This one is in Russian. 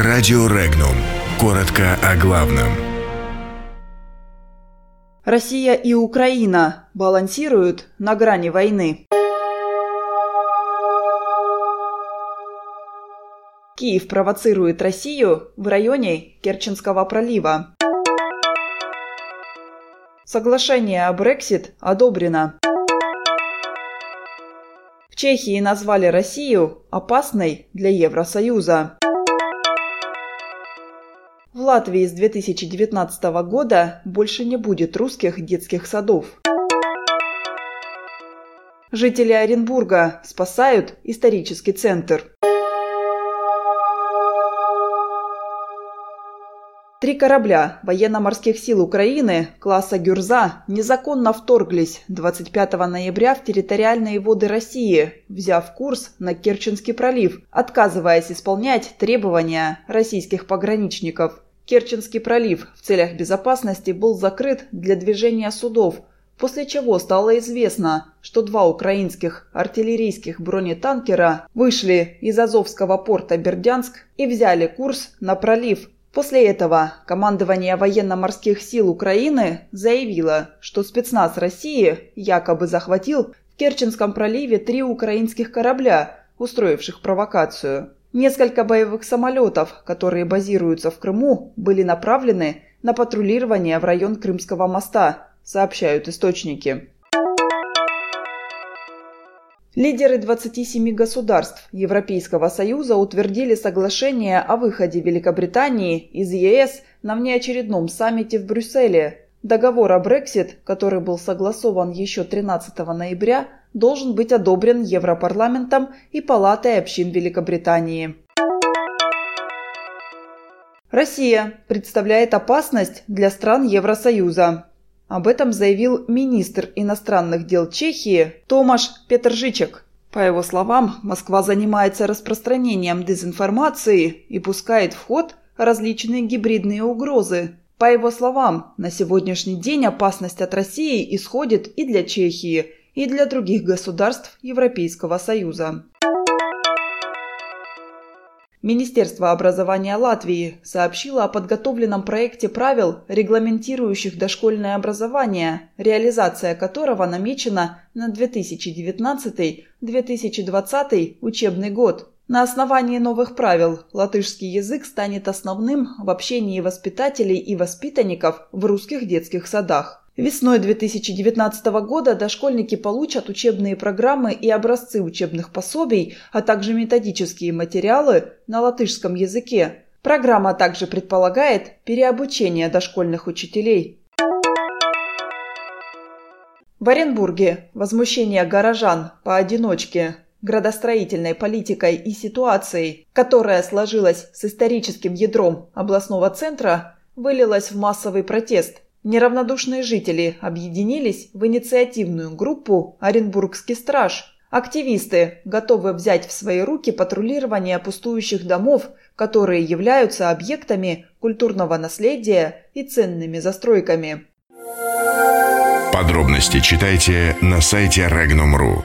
Радио Регнум. Коротко о главном. Россия и Украина балансируют на грани войны. Киев провоцирует Россию в районе Керченского пролива. Соглашение о Brexit одобрено. В Чехии назвали Россию опасной для Евросоюза. В Латвии с 2019 года больше не будет русских детских садов. Жители Оренбурга спасают исторический центр. Три корабля военно-морских сил Украины класса «Гюрза» незаконно вторглись 25 ноября в территориальные воды России, взяв курс на Керченский пролив, отказываясь исполнять требования российских пограничников. Керченский пролив в целях безопасности был закрыт для движения судов, после чего стало известно, что два украинских артиллерийских бронетанкера вышли из Азовского порта Бердянск и взяли курс на пролив. После этого командование военно-морских сил Украины заявило, что спецназ России якобы захватил в Керченском проливе три украинских корабля, устроивших провокацию. Несколько боевых самолетов, которые базируются в Крыму, были направлены на патрулирование в район Крымского моста, сообщают источники. Лидеры 27 государств Европейского Союза утвердили соглашение о выходе Великобритании из ЕС на внеочередном саммите в Брюсселе. Договор о Brexit, который был согласован еще 13 ноября, должен быть одобрен Европарламентом и Палатой общин Великобритании. Россия представляет опасность для стран Евросоюза. Об этом заявил министр иностранных дел Чехии Томаш Петржичек. По его словам, Москва занимается распространением дезинформации и пускает в ход различные гибридные угрозы. По его словам, на сегодняшний день опасность от России исходит и для Чехии, и для других государств Европейского Союза. Министерство образования Латвии сообщило о подготовленном проекте правил, регламентирующих дошкольное образование, реализация которого намечена на 2019-2020 учебный год. На основании новых правил латышский язык станет основным в общении воспитателей и воспитанников в русских детских садах. Весной 2019 года дошкольники получат учебные программы и образцы учебных пособий, а также методические материалы на латышском языке. Программа также предполагает переобучение дошкольных учителей. В Оренбурге возмущение горожан поодиночке градостроительной политикой и ситуацией, которая сложилась с историческим ядром областного центра, вылилось в массовый протест. Неравнодушные жители объединились в инициативную группу «Оренбургский страж». Активисты готовы взять в свои руки патрулирование пустующих домов, которые являются объектами культурного наследия и ценными застройками. Подробности читайте на сайте regnum.ru.